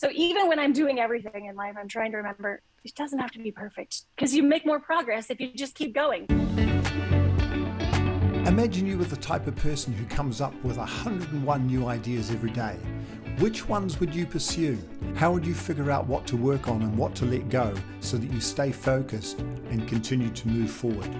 So even when I'm doing everything in life, I'm trying to remember it doesn't have to be perfect, because you make more progress if you just keep going. Imagine you were the type of person who comes up with 101 new ideas every day. Which ones would you pursue? How would you figure out what to work on and what to let go so that you stay focused and continue to move forward?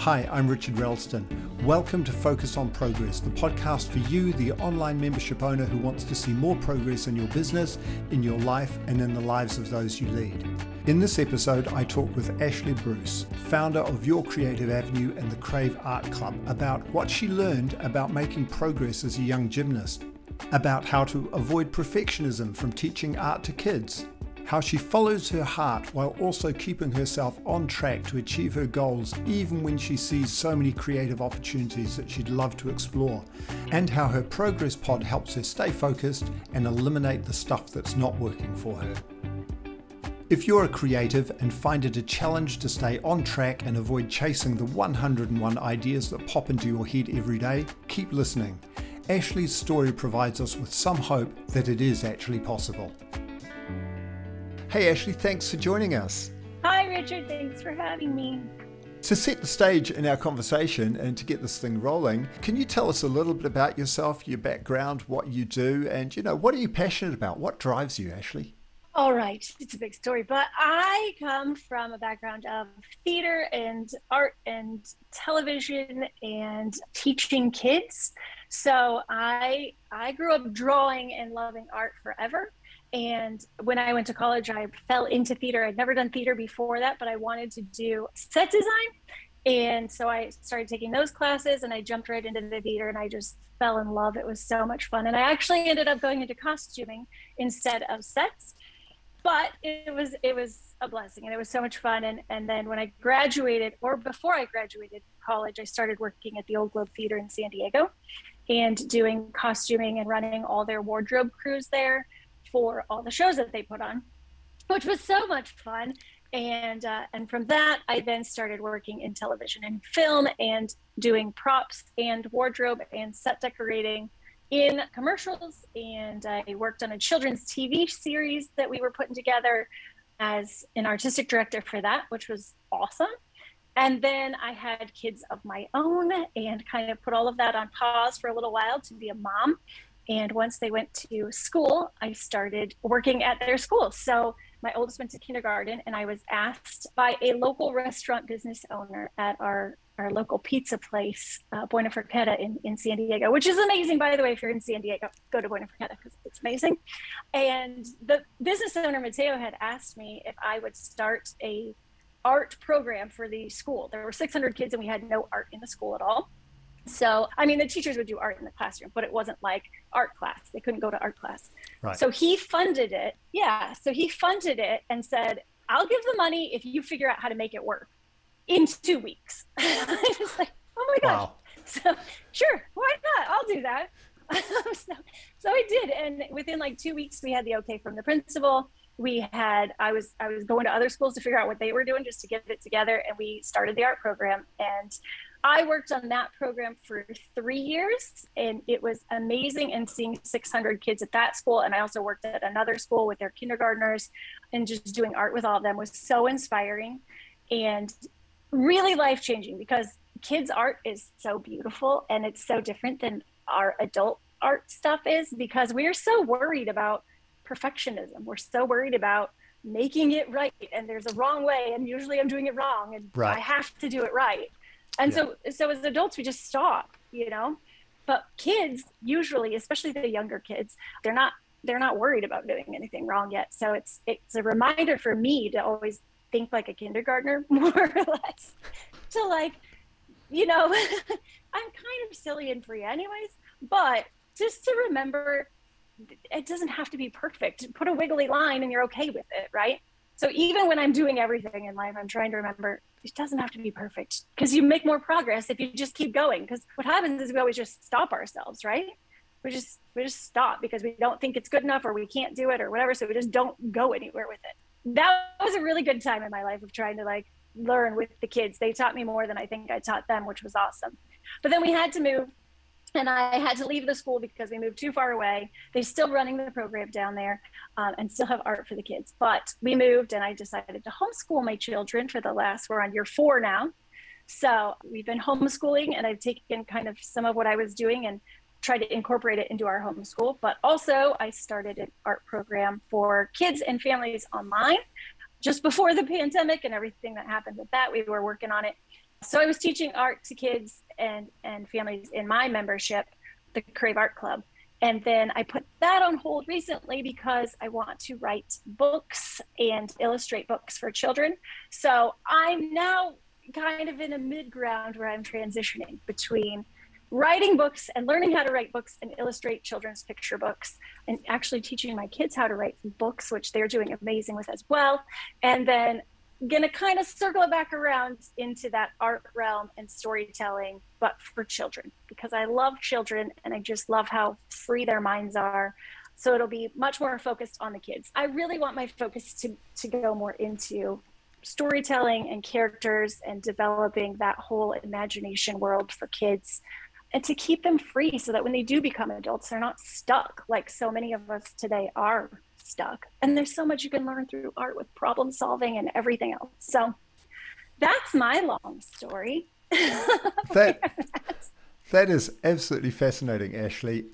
Hi, I'm Richard Relston. Welcome to Focus on Progress, the podcast for you, the online membership owner who wants to see more progress in your business, in your life, and in the lives of those you lead. In this episode, I talk with Ashley Bruce, founder of Your Creative Avenue and the Crave Art Club, about what she learned about making progress as a young gymnast, about how to avoid perfectionism from teaching art to kids, how she follows her heart while also keeping herself on track to achieve her goals even when she sees so many creative opportunities that she'd love to explore, and how her progress pod helps her stay focused and eliminate the stuff that's not working for her. If you're a creative and find it a challenge to stay on track and avoid chasing the 101 ideas that pop into your head every day, keep listening. Ashley's story provides us with some hope that it is actually possible. Hey Ashley, thanks for joining us. Hi Richard, thanks for having me. To set the stage in our conversation and to get this thing rolling, can you tell us a little bit about yourself, your background, what you do, and what are you passionate about? What drives you, Ashley? All right, it's a big story, but I come from a background of theater and art and television and teaching kids. So I grew up drawing and loving art forever. And when I went to college, I fell into theater. I'd never done theater before that, but I wanted to do set design. And so I started taking those classes and I jumped right into the theater and I just fell in love. It was so much fun. And I actually ended up going into costuming instead of sets, but it was a blessing and it was so much fun. And then when I graduated, or before I graduated college, I started working at the Old Globe Theater in San Diego and doing costuming and running all their wardrobe crews there for all the shows that they put on, which was so much fun. And from that, I then started working in television and film and doing props and wardrobe and set decorating in commercials. And I worked on a children's TV series that we were putting together as an artistic director for that, which was awesome. And then I had kids of my own and kind of put all of that on pause for a little while to be a mom. And once they went to school, I started working at their school. So my oldest went to kindergarten and I was asked by a local restaurant business owner at our local pizza place, Buena Forchetta in San Diego, which is amazing, by the way. If you're in San Diego, go to Buena Forchetta because it's amazing. And the business owner, Mateo, had asked me if I would start a art program for the school. There were 600 kids and we had no art in the school at all. So, I mean, the teachers would do art in the classroom, but it wasn't like art class. They couldn't go to art class. Right. So he funded it. Yeah. So he funded it and said, I'll give the money if you figure out how to make it work in 2 weeks. I was like, oh my gosh. Wow. So sure. Why not? I'll do that. So I did. And within like 2 weeks, we had the okay from the principal. I was going to other schools to figure out what they were doing just to get it together. And we started the art program, and I worked on that program for 3 years, and it was amazing. And seeing 600 kids at that school, and I also worked at another school with their kindergartners, and just doing art with all of them was so inspiring and really life-changing, because kids' art is so beautiful and it's so different than our adult art stuff is, because we're so worried about perfectionism. We're so worried about making it right, and there's a wrong way, and usually I'm doing it wrong, and right. I have to do it right. And yeah. So as adults, we just stop, but kids usually, especially the younger kids, they're not worried about doing anything wrong yet. So it's a reminder for me to always think like a kindergartner, more or less, to I'm kind of silly and free anyways, but just to remember it doesn't have to be perfect. Put a wiggly line and you're okay with it. Right. So even when I'm doing everything in life, I'm trying to remember it doesn't have to be perfect, because you make more progress if you just keep going. Because what happens is we always just stop ourselves, right? We just stop because we don't think it's good enough, or we can't do it, or whatever. So we just don't go anywhere with it. That was a really good time in my life of trying to learn with the kids. They taught me more than I think I taught them, which was awesome. But then we had to move and I had to leave the school because we moved too far away. They're still running the program down there, and still have art for the kids. But we moved, and I decided to homeschool my children for the last, we're on year 4 now. So we've been homeschooling, and I've taken kind of some of what I was doing and tried to incorporate it into our homeschool. But also I started an art program for kids and families online just before the pandemic and everything that happened with that. We were working on it. So I was teaching art to kids and families in my membership, the Crave Art Club. And then I put that on hold recently because I want to write books and illustrate books for children. So I'm now kind of in a mid-ground where I'm transitioning between writing books and learning how to write books and illustrate children's picture books, and actually teaching my kids how to write books, which they're doing amazing with as well. And then gonna kind of circle it back around into that art realm and storytelling, but for children, because I love children and I just love how free their minds are. So it'll be much more focused on the kids. I really want my focus to go more into storytelling and characters and developing that whole imagination world for kids, and to keep them free so that when they do become adults, they're not stuck like so many of us today are stuck. And there's so much you can learn through art with problem solving and everything else. So that's my long story. That is absolutely fascinating, Ashley.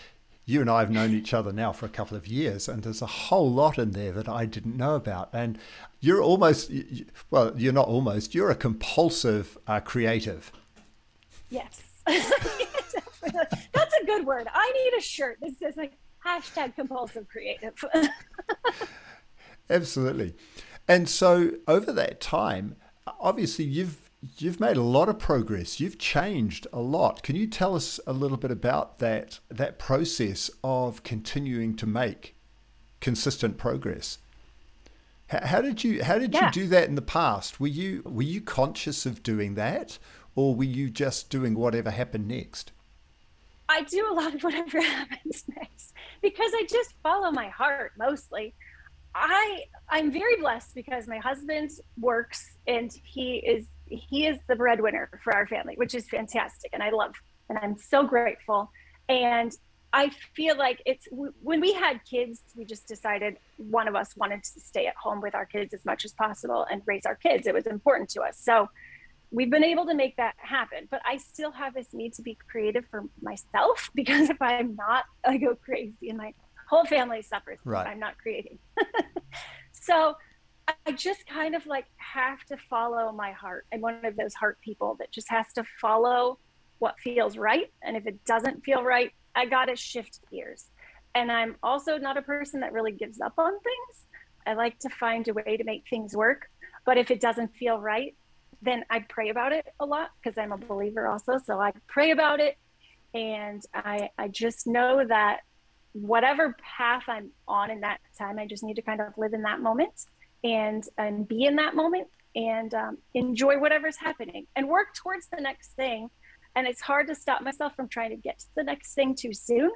You and I have known each other now for a couple of years, and there's a whole lot in there that I didn't know about. And you're you're a compulsive creative. Yes. That's a good word. I need a shirt that says like hashtag compulsive creative. Absolutely. And so over that time, obviously you've made a lot of progress. You've changed a lot. Can you tell us a little bit about that process of continuing to make consistent progress? How did you do that in the past? Were you conscious of doing that? Or were you just doing whatever happened next? I do a lot of whatever happens next because I just follow my heart mostly. I'm very blessed because my husband works and he is the breadwinner for our family, which is fantastic. And I love, and I'm so grateful. And I feel like it's, when we had kids, we just decided one of us wanted to stay at home with our kids as much as possible and raise our kids. It was important to us. So we've been able to make that happen, but I still have this need to be creative for myself, because if I'm not, I go crazy and my whole family suffers. Right. If I'm not creating. So I just kind of like have to follow my heart. I'm one of those heart people that just has to follow what feels right. And if it doesn't feel right, I got to shift gears. And I'm also not a person that really gives up on things. I like to find a way to make things work, but if it doesn't feel right, then I pray about it a lot because I'm a believer also. So I pray about it, and I just know that whatever path I'm on in that time, I just need to kind of live in that moment and be in that moment and enjoy whatever's happening and work towards the next thing. And it's hard to stop myself from trying to get to the next thing too soon,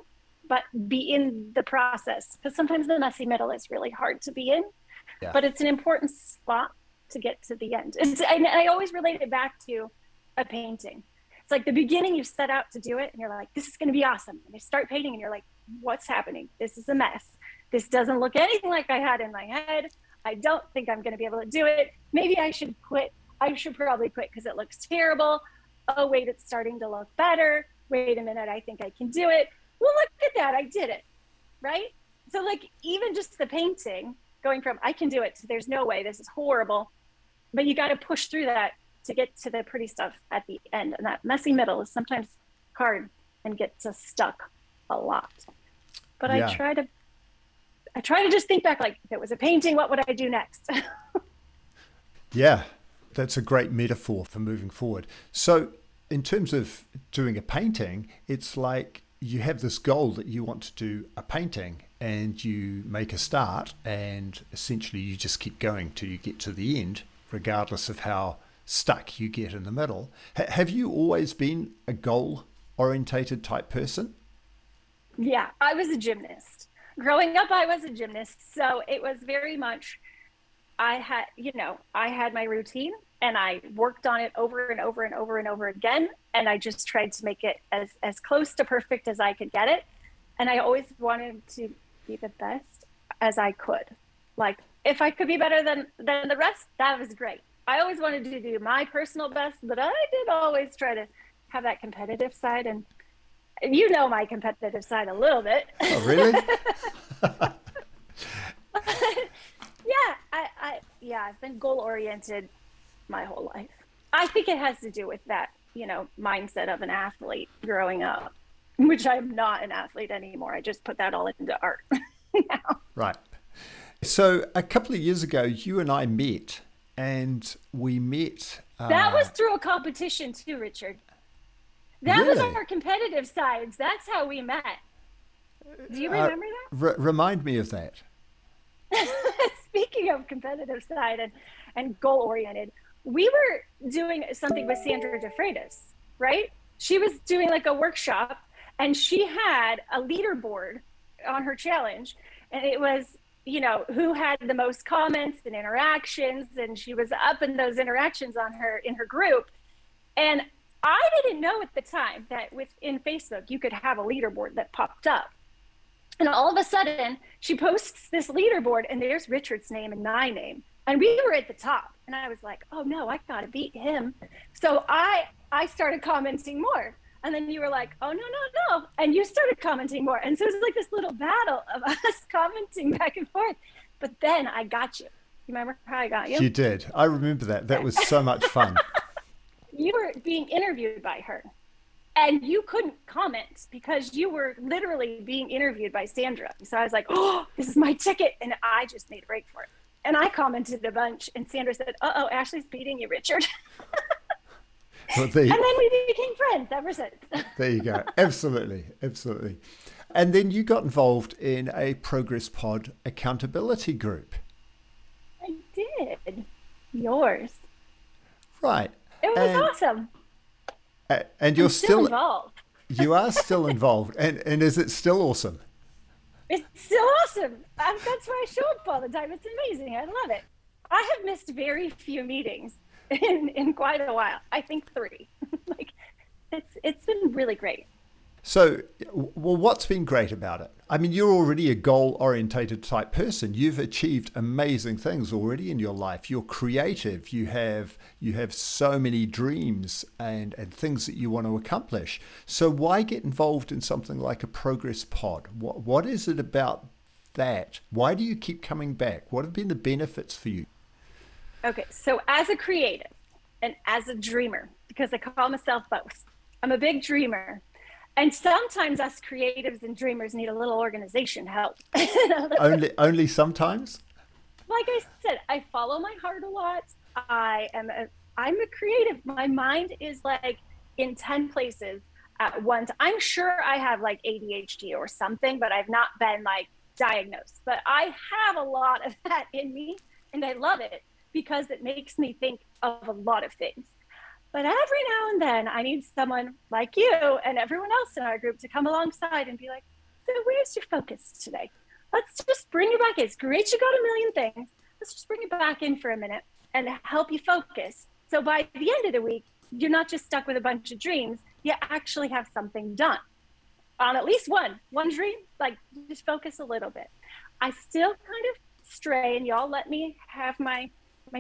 but be in the process, because sometimes the messy middle is really hard to be in, yeah. But it's an important spot to get to the end. And I always relate it back to a painting. It's like the beginning, you set out to do it and you're like, this is going to be awesome. And you start painting and you're like, what's happening? This is a mess. This doesn't look anything like I had in my head. I don't think I'm going to be able to do it. Maybe I should quit. I should probably quit because it looks terrible. Oh, wait, it's starting to look better. Wait a minute, I think I can do it. Well, look at that, I did it, right? So like even just the painting, going from I can do it to there's no way, this is horrible. But you got to push through that to get to the pretty stuff at the end. And that messy middle is sometimes hard and gets us stuck a lot. But yeah. I try to just think back, like if it was a painting, what would I do next? Yeah, that's a great metaphor for moving forward. So in terms of doing a painting, it's like you have this goal that you want to do a painting and you make a start and essentially you just keep going till you get to the end, regardless of how stuck you get in the middle. Have you always been a goal-orientated type person? Yeah, I was a gymnast. Growing up, I was a gymnast. So it was very much, I had my routine and I worked on it over and over and over and over again. And I just tried to make it as close to perfect as I could get it. And I always wanted to be the best as I could. Like, if I could be better than the rest, that was great. I always wanted to do my personal best, but I did always try to have that competitive side. And you know my competitive side a little bit. Oh, really? Yeah, I've been goal-oriented my whole life. I think it has to do with that, you know, mindset of an athlete growing up, which I'm not an athlete anymore. I just put that all into art now. Right. So a couple of years ago, you and I met, and we met... that was through a competition too, Richard. That really? Was on our competitive sides. That's how we met. Do you remember that? Remind me of that. Speaking of competitive side and goal-oriented, we were doing something with Sandra DeFreitas, right? She was doing like a workshop, and she had a leaderboard on her challenge, and it was, you know, who had the most comments and interactions, and she was up in those interactions on her in her group. And I didn't know at the time that within Facebook you could have a leaderboard that popped up. And all of a sudden, she posts this leaderboard, and there's Richard's name and my name. And we were at the top. And I was like, oh, no, I got to beat him. So I started commenting more. And then you were like, oh, no. And you started commenting more. And so it was like this little battle of us commenting back and forth. But then I got you. You remember how I got you? You did. I remember that. That was so much fun. You were being interviewed by her. And you couldn't comment because you were literally being interviewed by Sandra. So I was like, oh, this is my ticket. And I just made a break for it. And I commented a bunch. And Sandra said, uh-oh, Ashley's beating you, Richard. Well, and then we became friends ever since. There you go. Absolutely. Absolutely. And then you got involved in a Progress Pod accountability group. I did. Yours. Right. It was awesome. And you're still involved. You are still involved. And is it still awesome? It's still awesome. That's why I show up all the time. It's amazing. I love it. I have missed very few meetings in quite a while. I think 3. Like, it's been really great. So, well, what's been great about it? I mean, you're already a goal-orientated type person. You've achieved amazing things already in your life. You're creative. You have so many dreams and things that you want to accomplish. So why get involved in something like a Progress Pod? What is it about that? Why do you keep coming back? What have been the benefits for you? Okay, so as a creative and as a dreamer, because I call myself both, I'm a big dreamer. And sometimes us creatives and dreamers need a little organization help. Only sometimes? Like I said, I follow my heart a lot. I'm a creative. My mind is like in 10 places at once. I'm sure I have like ADHD or something, but I've not been like diagnosed. But I have a lot of that in me, and I love it because it makes me think of a lot of things. But every now and then, I need someone like you and everyone else in our group to come alongside and be like, so where's your focus today? Let's just bring you back in. It's great you got a million things. Let's just bring you back in for a minute and help you focus. So by the end of the week, you're not just stuck with a bunch of dreams. You actually have something done on at least one dream. Like, just focus a little bit. I still kind of stray, and y'all let me have my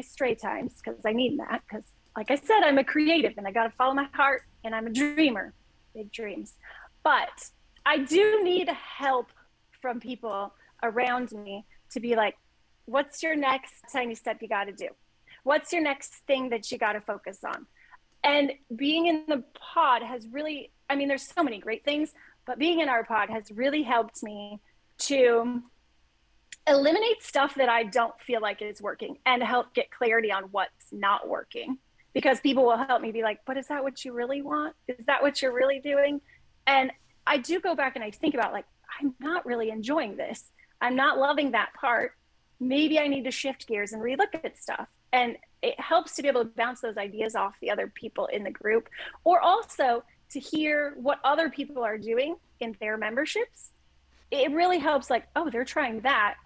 stray times because I need that because, like I said, I'm a creative and I got to follow my heart, and I'm a dreamer, big dreams. But I do need help from people around me to be like, what's your next tiny step you got to do? What's your next thing that you got to focus on? And being in the pod has really, I mean, there's so many great things, but being in our pod has really helped me to eliminate stuff that I don't feel like is working and help get clarity on what's not working. Because people will help me be like, but is that what you really want? Is that what you're really doing? And I do go back and I think about like, I'm not really enjoying this. I'm not loving that part. Maybe I need to shift gears and relook at stuff. And it helps to be able to bounce those ideas off the other people in the group, or also to hear what other people are doing in their memberships. It really helps like, oh, they're trying that.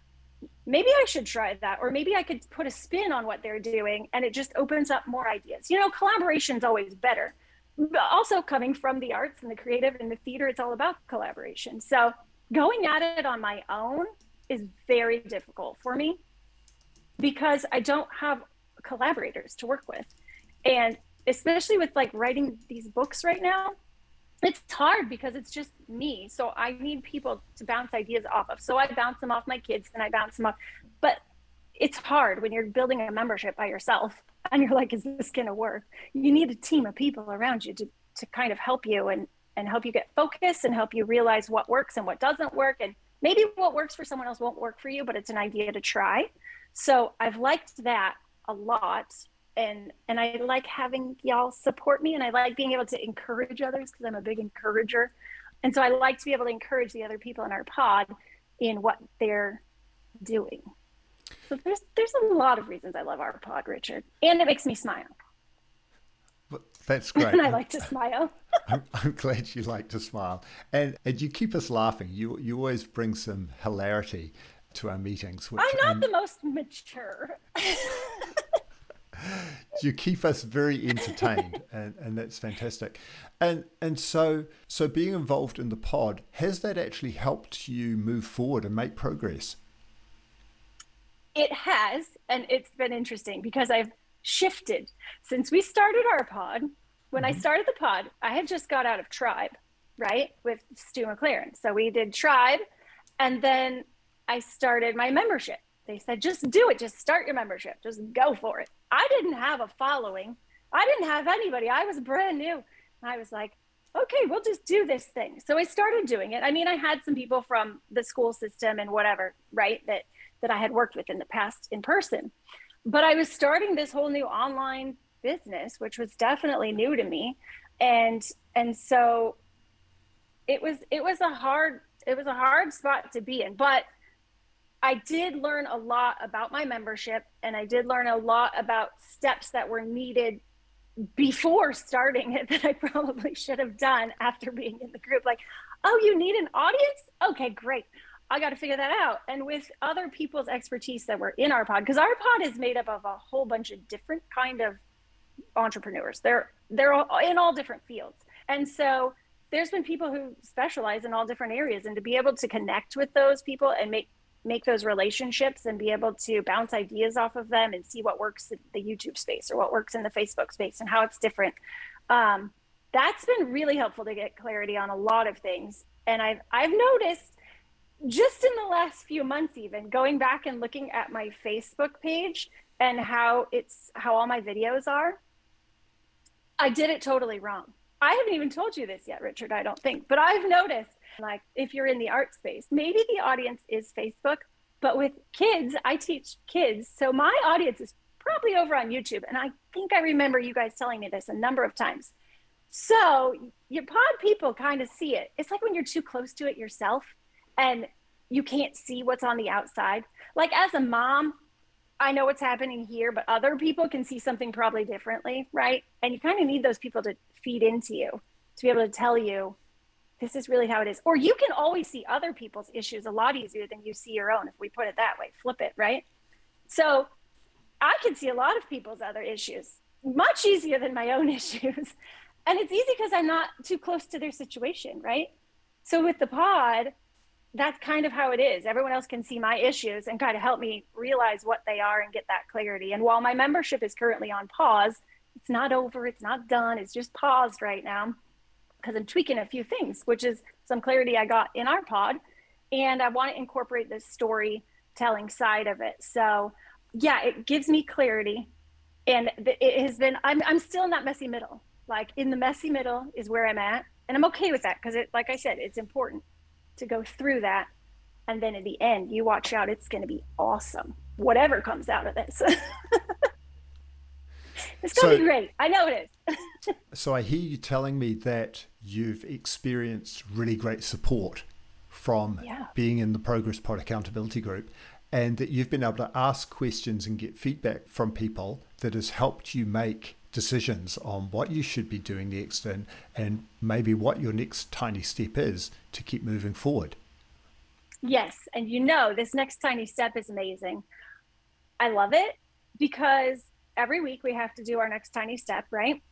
maybe I should try that, or maybe I could put a spin on what they're doing, and it just opens up more ideas. You know, collaboration's always better. But also coming from the arts and the creative and the theater, it's all about collaboration. So going at it on my own is very difficult for me because I don't have collaborators to work with. And especially with like writing these books right now, it's hard because it's just me. So I need people to bounce ideas off of. So I bounce them off my kids and I bounce them off. But it's hard when you're building a membership by yourself and you're like, is this going to work? You need a team of people around you to kind of help you and help you get focused and help you realize what works and what doesn't work. And maybe what works for someone else won't work for you, but it's an idea to try. So I've liked that a lot. And I like having y'all support me, and I like being able to encourage others because I'm a big encourager. And so I like to be able to encourage the other people in our pod in what they're doing. So there's a lot of reasons I love our pod, Richard, and it makes me smile. Well, that's great. And I like to smile. I'm glad you like to smile, and you keep us laughing. You always bring some hilarity to our meetings. Which I'm not the most mature. You keep us very entertained, and that's fantastic. And so being involved in the pod, has that actually helped you move forward and make progress? It has, and it's been interesting because I've shifted. Since we started our pod, when I started the pod, I had just got out of Tribe, right, with Stu McLaren. So we did Tribe, and then I started my membership. They said, just do it. Just start your membership. Just go for it. I didn't have a following. I didn't have anybody. I was brand new. And I was like, okay, we'll just do this thing. So I started doing it. I mean, I had some people from the school system and whatever, right, that I had worked with in the past in person. But I was starting this whole new online business, which was definitely new to me. And so it was a hard spot to be in. But I did learn a lot about my membership, and I did learn a lot about steps that were needed before starting it that I probably should have done after being in the group. Like, oh, you need an audience? Okay, great. I got to figure that out. And with other people's expertise that were in our pod, because our pod is made up of a whole bunch of different kind of entrepreneurs. They're all in all different fields. And so there's been people who specialize in all different areas, and to be able to connect with those people and make those relationships and be able to bounce ideas off of them and see what works in the YouTube space or what works in the Facebook space and how it's different. That's been really helpful to get clarity on a lot of things. And I've noticed just in the last few months, even going back and looking at my Facebook page and how all my videos are, I did it totally wrong. I haven't even told you this yet, Richard, I don't think, but I've noticed, like, if you're in the art space, maybe the audience is Facebook, but with kids, I teach kids. So my audience is probably over on YouTube. And I think I remember you guys telling me this a number of times. So your pod people kind of see it. It's like when you're too close to it yourself and you can't see what's on the outside. Like, as a mom, I know what's happening here, but other people can see something probably differently, right? And you kind of need those people to feed into you, to be able to tell you, this is really how it is. Or you can always see other people's issues a lot easier than you see your own, if we put it that way, flip it, right? So I can see a lot of people's other issues, much easier than my own issues. And it's easy because I'm not too close to their situation, right? So with the pod, that's kind of how it is. Everyone else can see my issues and kind of help me realize what they are and get that clarity. And while my membership is currently on pause, it's not over, it's not done, it's just paused right now, because I'm tweaking a few things, which is some clarity I got in our pod. And I want to incorporate this storytelling side of it. So yeah, it gives me clarity. And it has been, I'm still in that messy middle. Like, in the messy middle is where I'm at. And I'm okay with that, because it, like I said, it's important to go through that. And then at the end, you watch out, it's going to be awesome. Whatever comes out of this. It's going to be great. I know it is. So I hear you telling me that you've experienced really great support from being in the Progress Pod Accountability Group, and that you've been able to ask questions and get feedback from people that has helped you make decisions on what you should be doing next and maybe what your next tiny step is to keep moving forward. yes, and you know, this next tiny step is amazing. I love it because every week we have to do our next tiny step, right?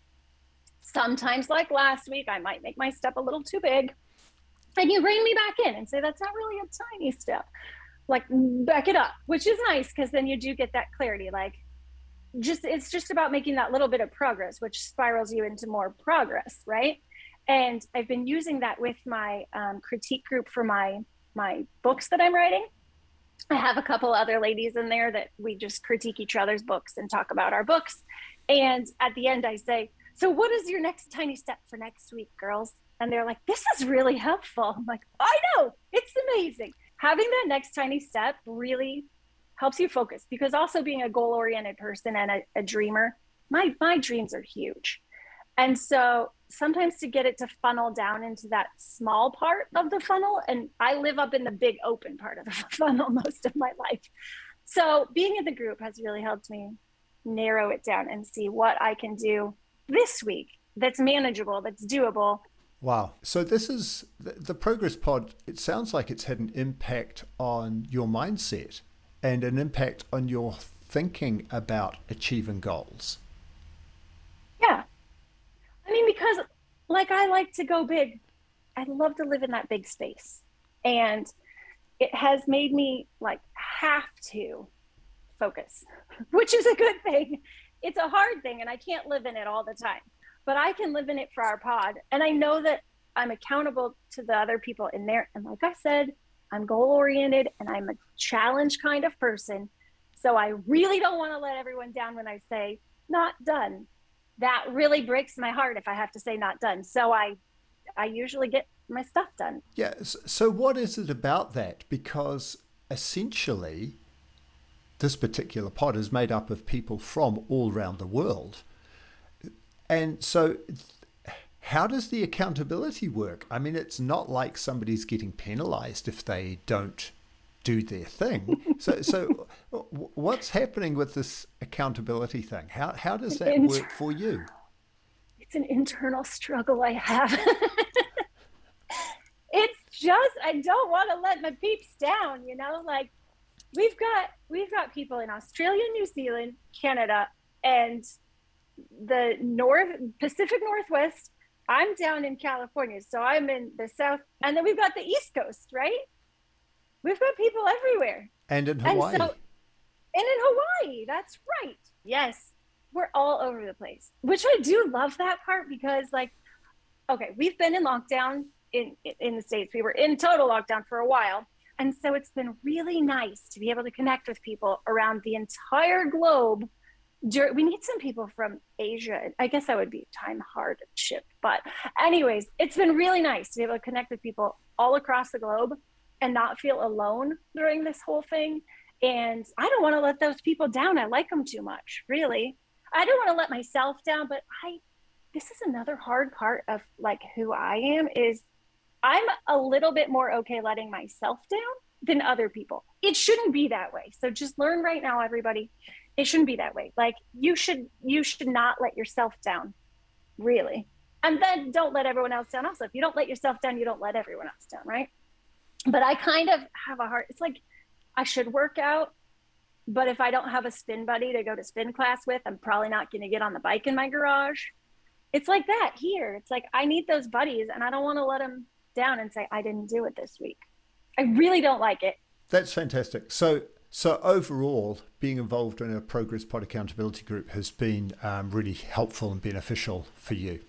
Sometimes, like last week, I might make my step a little too big, and you rein me back in and say, that's not really a tiny step. Like, back it up, which is nice, because then you do get that clarity. Like, just, it's just about making that little bit of progress, which spirals you into more progress, right? And I've been using that with my critique group for my books that I'm writing. I have a couple other ladies in there that we just critique each other's books and talk about our books. And at the end I say, so what is your next tiny step for next week, girls? And they're like, this is really helpful. I'm like, I know, it's amazing. Having that next tiny step really helps you focus, because also being a goal-oriented person and a dreamer, my dreams are huge. And so sometimes to get it to funnel down into that small part of the funnel, and I live up in the big open part of the funnel most of my life. So being in the group has really helped me narrow it down and see what I can do this week that's manageable, that's doable. Wow. So this is the Progress Pod. It sounds like it's had an impact on your mindset and an impact on your thinking about achieving goals. Yeah. I mean, because like, I like to go big. I love to live in that big space. And it has made me like have to focus, which is a good thing. It's a hard thing and I can't live in it all the time. But I can live in it for our pod. And I know that I'm accountable to the other people in there. And like I said, I'm goal-oriented and I'm a challenge kind of person. So I really don't want to let everyone down when I say not done. That really breaks my heart if I have to say not done. So I usually get my stuff done. Yeah. So what is it about that? Because essentially this particular pod is made up of people from all around the world. And so how does the accountability work? I mean, it's not like somebody's getting penalized if they don't do their thing. So what's happening with this accountability thing? How does that work for you? It's an internal struggle I have. It's just, I don't want to let my peeps down, you know, like we've got people in Australia, New Zealand, Canada, and the Pacific Northwest. I'm down in California, so I'm in the South, and then we've got the East Coast, right? We've got people everywhere, and in Hawaii, that's right. Yes, we're all over the place, which I do love that part, because like, okay, we've been in lockdown in the States. We were in total lockdown for a while, and so it's been really nice to be able to connect with people around the entire globe. We need some people from Asia. I guess that would be time hardship. But anyways, it's been really nice to be able to connect with people all across the globe and not feel alone during this whole thing. And I don't want to let those people down. I like them too much, really. I don't want to let myself down, but this is another hard part of like who I am, is I'm a little bit more okay letting myself down than other people. It shouldn't be that way. So just learn right now, everybody. It shouldn't be that way. Like you should not let yourself down, really. And then don't let everyone else down also. If you don't let yourself down, you don't let everyone else down, right? But I kind of have a heart. It's like I should work out, but if I don't have a spin buddy to go to spin class with, I'm probably not going to get on the bike in my garage. It's like that here. It's like I need those buddies and I don't want to let them down and say, I didn't do it this week. I really don't like it. That's fantastic. So overall, being involved in a Progress Pod accountability group has been really helpful and beneficial for you.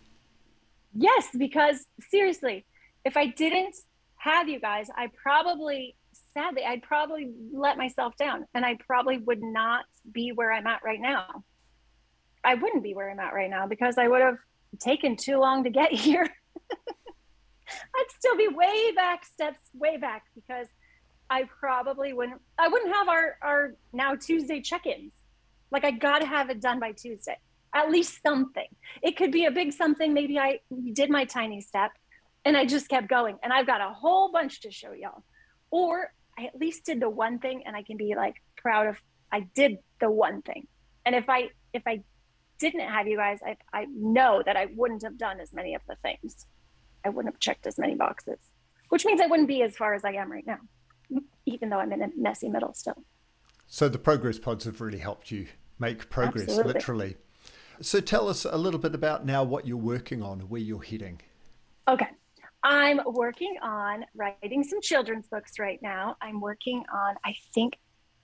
Yes, because seriously, if I didn't have you guys, I'd probably let myself down, and I probably would not be where I'm at right now. I wouldn't be where I'm at right now because I would have taken too long to get here. I'd still be way back because I probably wouldn't have our now Tuesday check-ins. Like I got to have it done by Tuesday, at least something. It could be a big something. Maybe I did my tiny step and I just kept going and I've got a whole bunch to show y'all. Or I at least did the one thing and I can be like proud of, I did the one thing. And if I didn't have you guys, I know that I wouldn't have done as many of the things. I wouldn't have checked as many boxes, which means I wouldn't be as far as I am right now. even though I'm in a messy middle still. So the progress pods have really helped you make progress. Absolutely. Literally. So tell us a little bit about now what you're working on, where you're heading. Okay. I'm working on writing some children's books right now. I'm working on, I think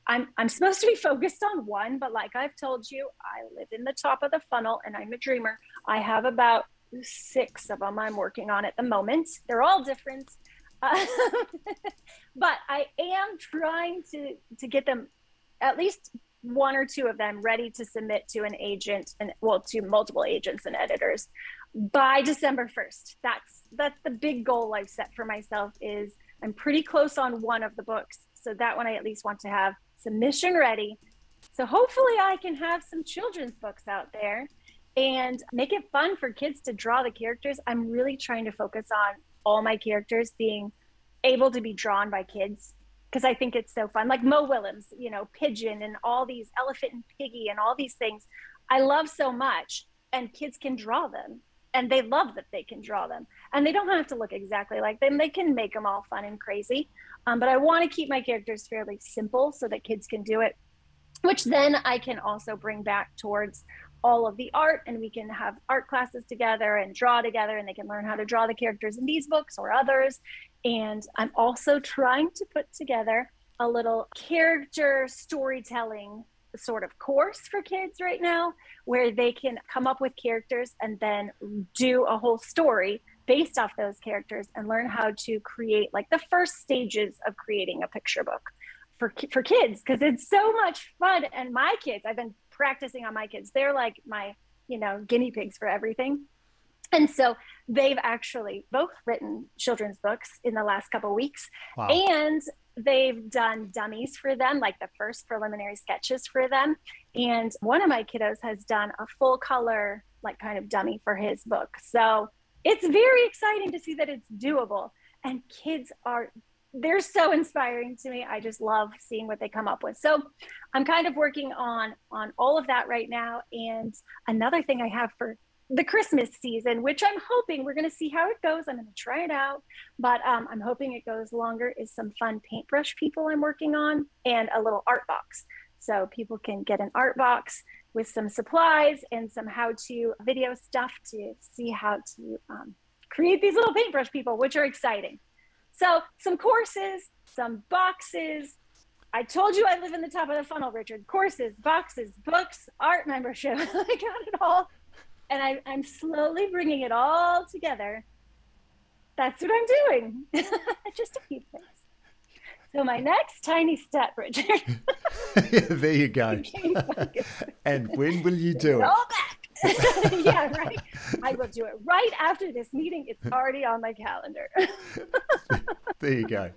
I'm supposed to be focused on one, but like I've told you, I live in the top of the funnel and I'm a dreamer. I have about 6 of them I'm working on at the moment. They're all different, but I am trying to get them, at least 1 or 2 of them, ready to submit to an agent and to multiple agents and editors by December 1st. That's the big goal I've set for myself. Is I'm pretty close on one of the books. So that one I at least want to have submission ready. So hopefully I can have some children's books out there and make it fun for kids to draw the characters. I'm really trying to focus on all my characters being able to be drawn by kids, because I think it's so fun. Like Mo Willems, you know, Pigeon and all these, Elephant and Piggy and all these things I love so much, and kids can draw them. And they love that they can draw them, and they don't have to look exactly like them. They can make them all fun and crazy. But I want to keep my characters fairly simple so that kids can do it, which then I can also bring back towards all of the art, and we can have art classes together and draw together, and they can learn how to draw the characters in these books or others. And I'm also trying to put together a little character storytelling sort of course for kids right now, where they can come up with characters and then do a whole story based off those characters and learn how to create like the first stages of creating a picture book for kids, because it's so much fun. And my kids, I've been practicing on my kids. They're like my, you know, guinea pigs for everything. And so they've actually both written children's books in the last couple of weeks. Wow. And they've done dummies for them, like the first preliminary sketches for them. And one of my kiddos has done a full color, like kind of dummy for his book. So it's very exciting to see that it's doable. And kids are, they're so inspiring to me. I just love seeing what they come up with. So I'm kind of working on all of that right now. And another thing I have for the Christmas season, which I'm hoping, we're going to see how it goes. I'm going to try it out, but I'm hoping it goes longer, is some fun paintbrush people I'm working on, and a little art box. So people can get an art box with some supplies and some how-to video stuff to see how to create these little paintbrush people, which are exciting. So some courses, some boxes. I told you I live in the top of the funnel, Richard. Courses, boxes, books, art membership. I got it all. And I'm slowly bringing it all together. That's what I'm doing. Just a few things. So my next tiny step, Richard. There you go. And when will you do it? All back. Yeah, right. I will do it right after this meeting. It's already on my calendar. There you go.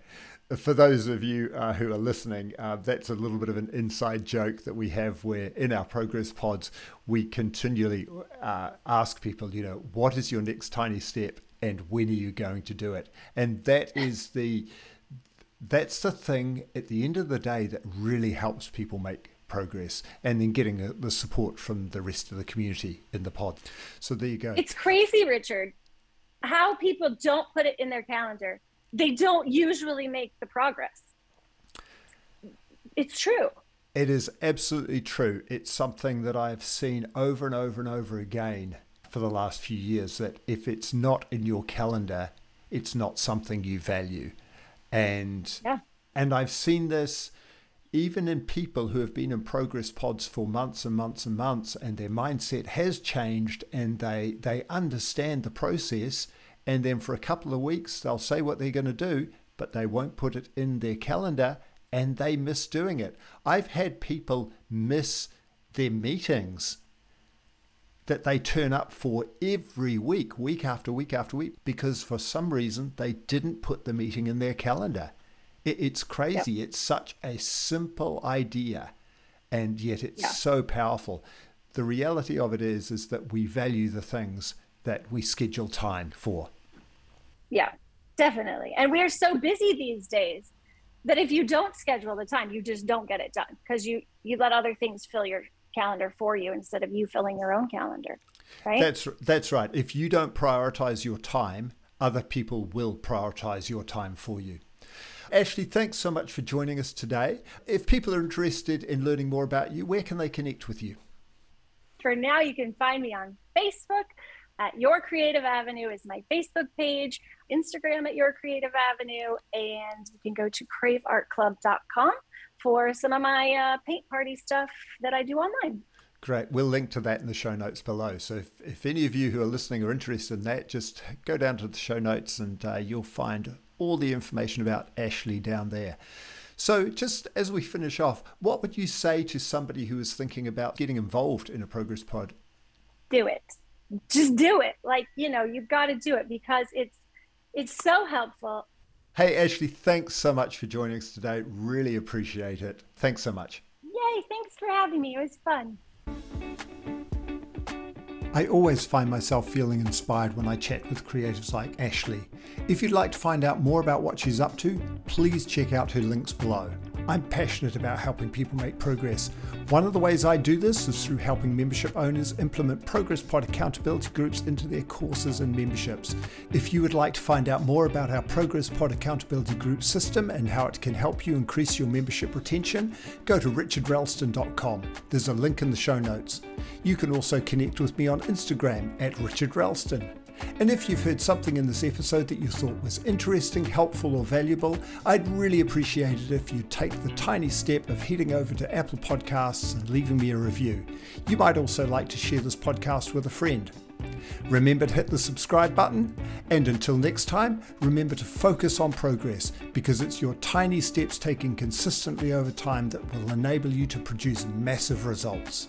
For those of you who are listening, that's a little bit of an inside joke that we have, where in our progress pods, we continually ask people, you know, what is your next tiny step and when are you going to do it? And that is that's the thing at the end of the day that really helps people make progress, and then getting the support from the rest of the community in the pod. So there you go. It's crazy, Richard, how people don't put it in their calendar. They don't usually make the progress. It's true. It is absolutely true. It's something that I've seen over and over and over again for the last few years, that if it's not in your calendar, it's not something you value. And I've seen this even in people who have been in progress pods for months and months and months, and their mindset has changed, and they understand the process. And then for a couple of weeks, they'll say what they're going to do, but they won't put it in their calendar, and they miss doing it. I've had people miss their meetings that they turn up for every week, week after week after week, because for some reason they didn't put the meeting in their calendar. It's crazy. Yep. It's such a simple idea, and yet it's so powerful. The reality of it is that we value the things that we schedule time for. Yeah, definitely. And we are so busy these days that if you don't schedule the time, you just don't get it done, because you let other things fill your calendar for you instead of you filling your own calendar, right? That's right. If you don't prioritize your time, other people will prioritize your time for you. Ashley, thanks so much for joining us today. If people are interested in learning more about you, where can they connect with you? For now, you can find me on Facebook at Your Creative Avenue is my Facebook page, Instagram at Your Creative Avenue, and you can go to craveartclub.com for some of my paint party stuff that I do online. Great. We'll link to that in the show notes below. So if any of you who are listening are interested in that, just go down to the show notes and you'll find all the information about Ashley down there. So just as we finish off, what would you say to somebody who is thinking about getting involved in a Progress Pod? Do it. Just do it. Like, you know, you've got to do it because it's so helpful. Hey, Ashley, thanks so much for joining us today. Really appreciate it. Thanks so much. Yay. Thanks for having me. It was fun. I always find myself feeling inspired when I chat with creatives like Ashley. If you'd like to find out more about what she's up to, please check out her links below. I'm passionate about helping people make progress. One of the ways I do this is through helping membership owners implement Progress Pod accountability groups into their courses and memberships. If you would like to find out more about our Progress Pod accountability group system and how it can help you increase your membership retention, go to richardrelston.com. There's a link in the show notes. You can also connect with me on Instagram at Richard Relston. And if you've heard something in this episode that you thought was interesting, helpful or valuable, I'd really appreciate it if you take the tiny step of heading over to Apple Podcasts and leaving me a review. You might also like to share this podcast with a friend. Remember to hit the subscribe button, and until next time, remember to focus on progress, because it's your tiny steps taken consistently over time that will enable you to produce massive results.